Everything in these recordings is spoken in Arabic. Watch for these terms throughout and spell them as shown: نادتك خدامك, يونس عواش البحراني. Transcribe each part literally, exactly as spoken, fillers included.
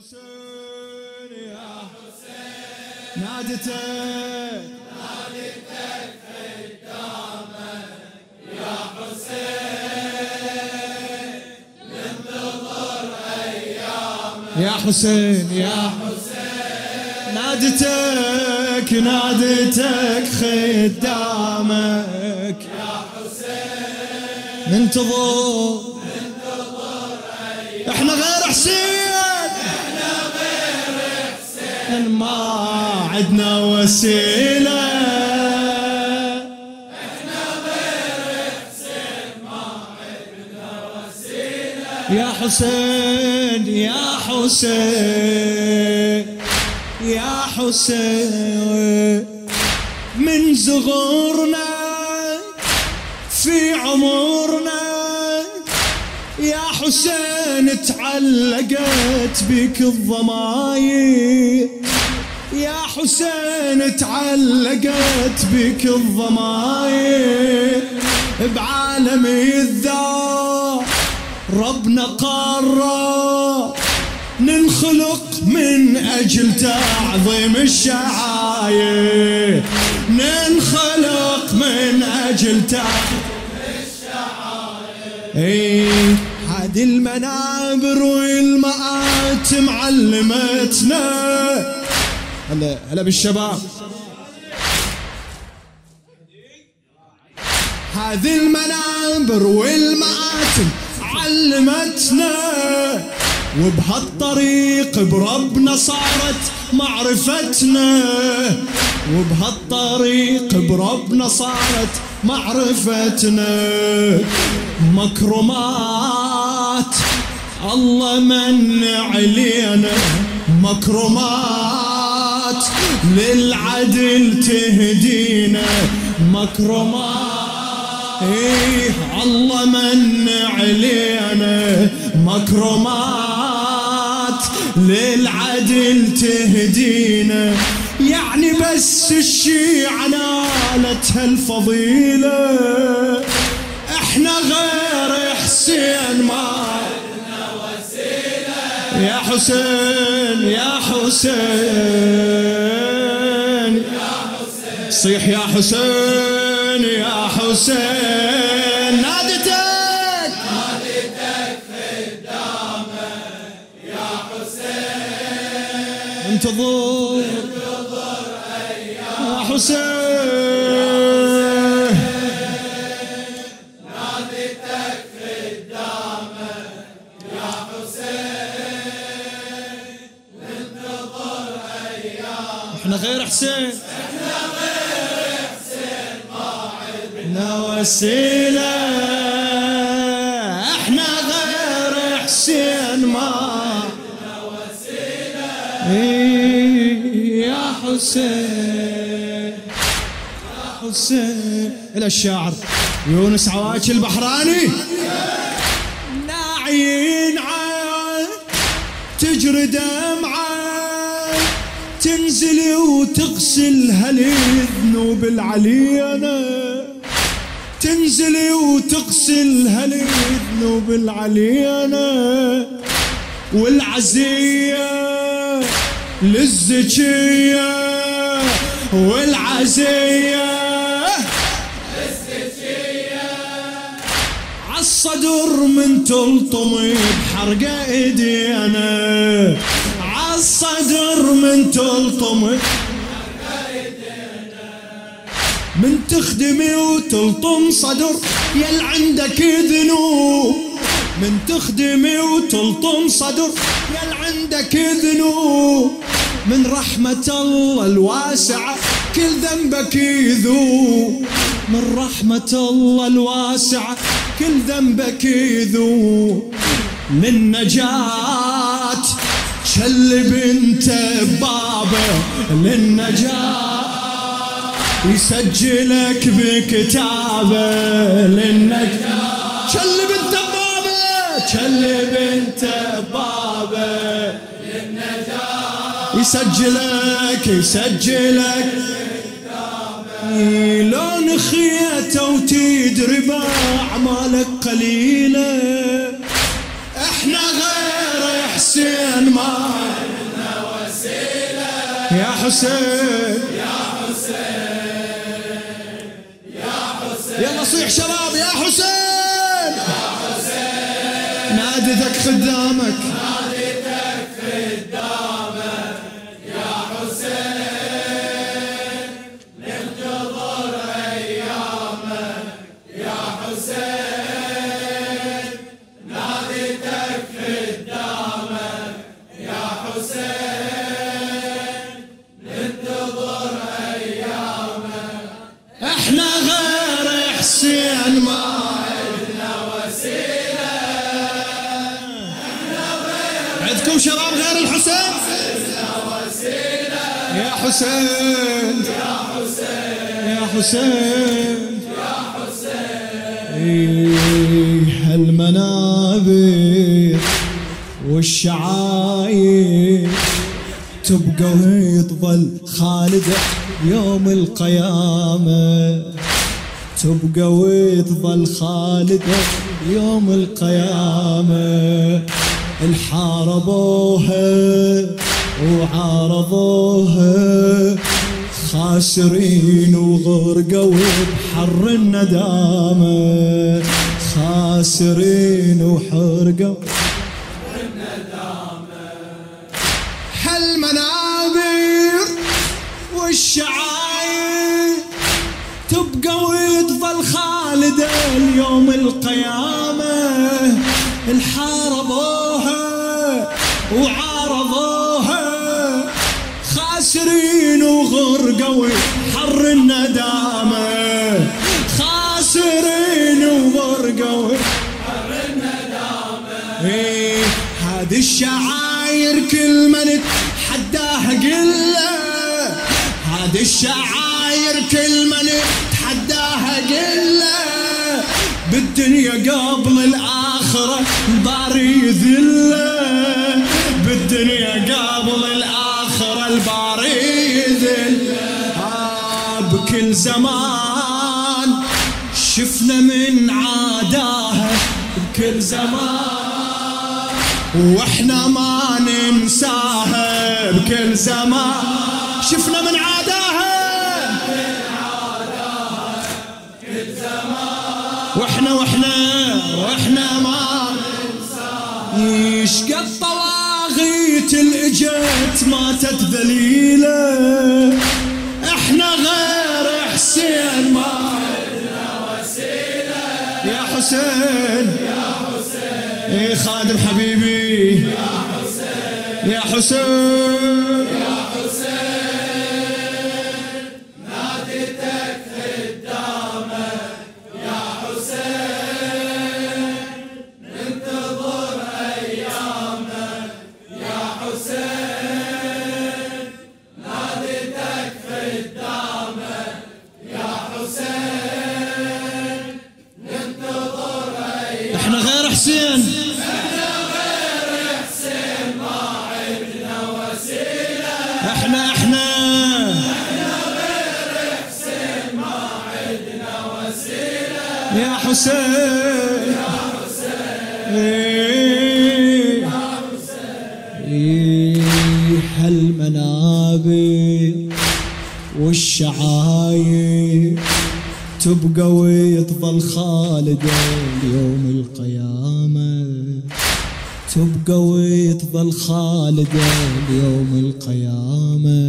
حسين يا حسين نادتك نادتك خدامك يا حسين ننتظر أيامك يا حسين يا حسين نادتك نادتك خدامك يا حسين ننتظر ننتظر أيامك احنا غير حسين ما عدنا وسيلة احنا غير حسين ما عدنا وسيلة يا حسين يا حسين يا حسين من صغرنا في عمرنا يا حسين تعلقت بك الضماير يا حسين تعلقت بك الضماير بعالم الذا ربنا قرر ننخلق من أجل تعظيم الشعاير ننخلق من أجل تعظيم الشعاير هذه المنابر والمآتم علمتنا هلا هلا بالشباب هذه المنابر والمآتم علمتنا وبهالطريق بربنا صارت معرفتنا وبهالطريق بربنا صارت معرفتنا مكرمات الله من علينا مكرمات للعدل تهدينا مكرمات إيه الله من علينا مكرمات للعدل تهدينا يعني بس الشيعة نالت هالفضيلة احنا غير حسين ما لنا وسيلة يا حسين يا حسين صيح يا حسين يا حسين نادتك نادتك خدامك يا حسين انتظر انتظر أيام يا حسين نادتك خدامك يا حسين ننتظر أيام احنا غير حسين وسيلة احنا غير حسين ما عندنا وسيلة ايه يا حسين يا حسين الى الشاعر يونس عواش البحراني ناعين عين تجري دمعة تنزل وتغسل هالذنوب العليانة تنزلي وتغسل هالذنوب العليانة والعزية للزكية والعزية للزكية عالصدر من تلطمي بحرقة ايدينا عالصدر من تلطمي من تخدمي وتلطم صدر يل عندك ذنوب من تخدمي وتلطم صدر يل عندك ذنوب من رحمة الله الواسعة كل ذنبك يذوب من رحمة الله الواسعة كل ذنبك يذوب من نجاة شل بنت بابه للنجاة يسجلك بكتابه للنجاة شل بنت بابه شل بنت بابه للنجاة يسجلك يسجلك بكتابه لون خيته وتدري أعمالك قليلة احنا غير حسين ما حسين يا حسين يا حسين، يلا صيح شباب يا حسين يا حسين. نادتك خدامك نادتك خدامك يا حسين، ننتظر ايامك يا حسين. نادتك خدامك يا حسين، احنا غير حسين ما عندنا وسيله، احنا غير، عندكم شباب غير الحسين؟ عندنا وسيله يا حسين يا حسين يا حسين يا حسين. المنابر والشعاير تبقى ويتظل خالدة يوم القيامة، تبقى ويتظل خالدة يوم القيامة. الحاربوها وعارضوها خاسرين وغرقوا بحر الندامة، خاسرين وحرقوا الشعاير تبقى ويتظل خالدة اليوم القيامة. الحاربوها وعارضوها خاسرين وغرقوا حر الندامة، خاسرين وغرقوا حر الندامة. ايه هذه الشعاير كل من تحداها قله، هذه الشعاير كل من تحداها قله، بالدنيا قبل الاخره الباري يذله، بالدنيا قبل الاخره الباري يذله. بكل زمان شفنا من عاداها، بكل زمان واحنا ما ننساها، بكل زمان شفنا من عاداها، من عاداها كل زمان واحنا واحنا واحنا ما ننساها. شقد طواغيت الاجت ماتت ذليله، احنا غير حسين ما عندنا وسيله. يا حسين يا حسين، اي خادم حبيبي يا حسين يا حسين يا حسين. احنا غير حسين، احنا غير حسين ما عندنا وسيله، احنا احنا احنا غير حسين ما عندنا وسيله. يا حسين يا حسين ايه يا حسين. ايه هالمنابر والشعاير تبقى ويتظل خالدة اليوم القيامة، تبقى ويتظل خالدة اليوم القيامة.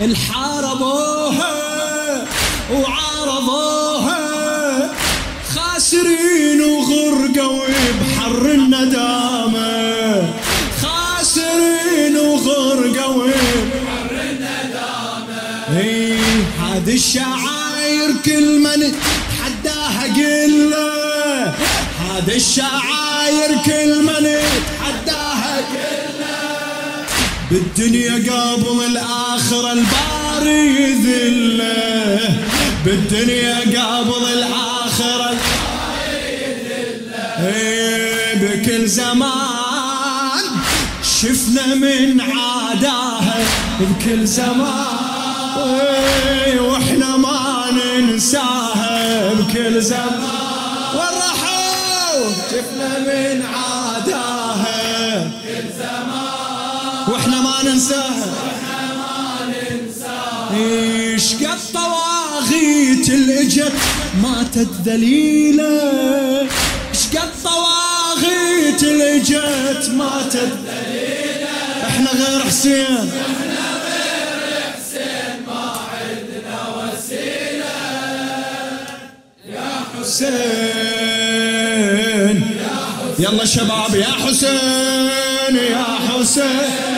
الحاربوها وعارضوها خاسرين وغرقوا بحر الندامة، خاسرين وغرقوا بحر الندامة. اي هذه الشعاير كل من تحداها قله، هذه الشعاير كل من تحداها قله، بالدنيا قبل الاخره الباري يذله، بالدنيا قبل الاخره الباري يذله. بكل زمان شفنا من عاداها، بكل زمان واحنا ما ننساها، بكل زمان وين راحوا شفنا من عاداها، بكل زمان واحنا ما ننساها، واحنا ما قد طواغيت اللي اجت ماتت ذليلة، شقد طواغيت اللي اجت ماتت ذليلة، احنا غير حسين حسين. يلا شباب يا حسين يا حسين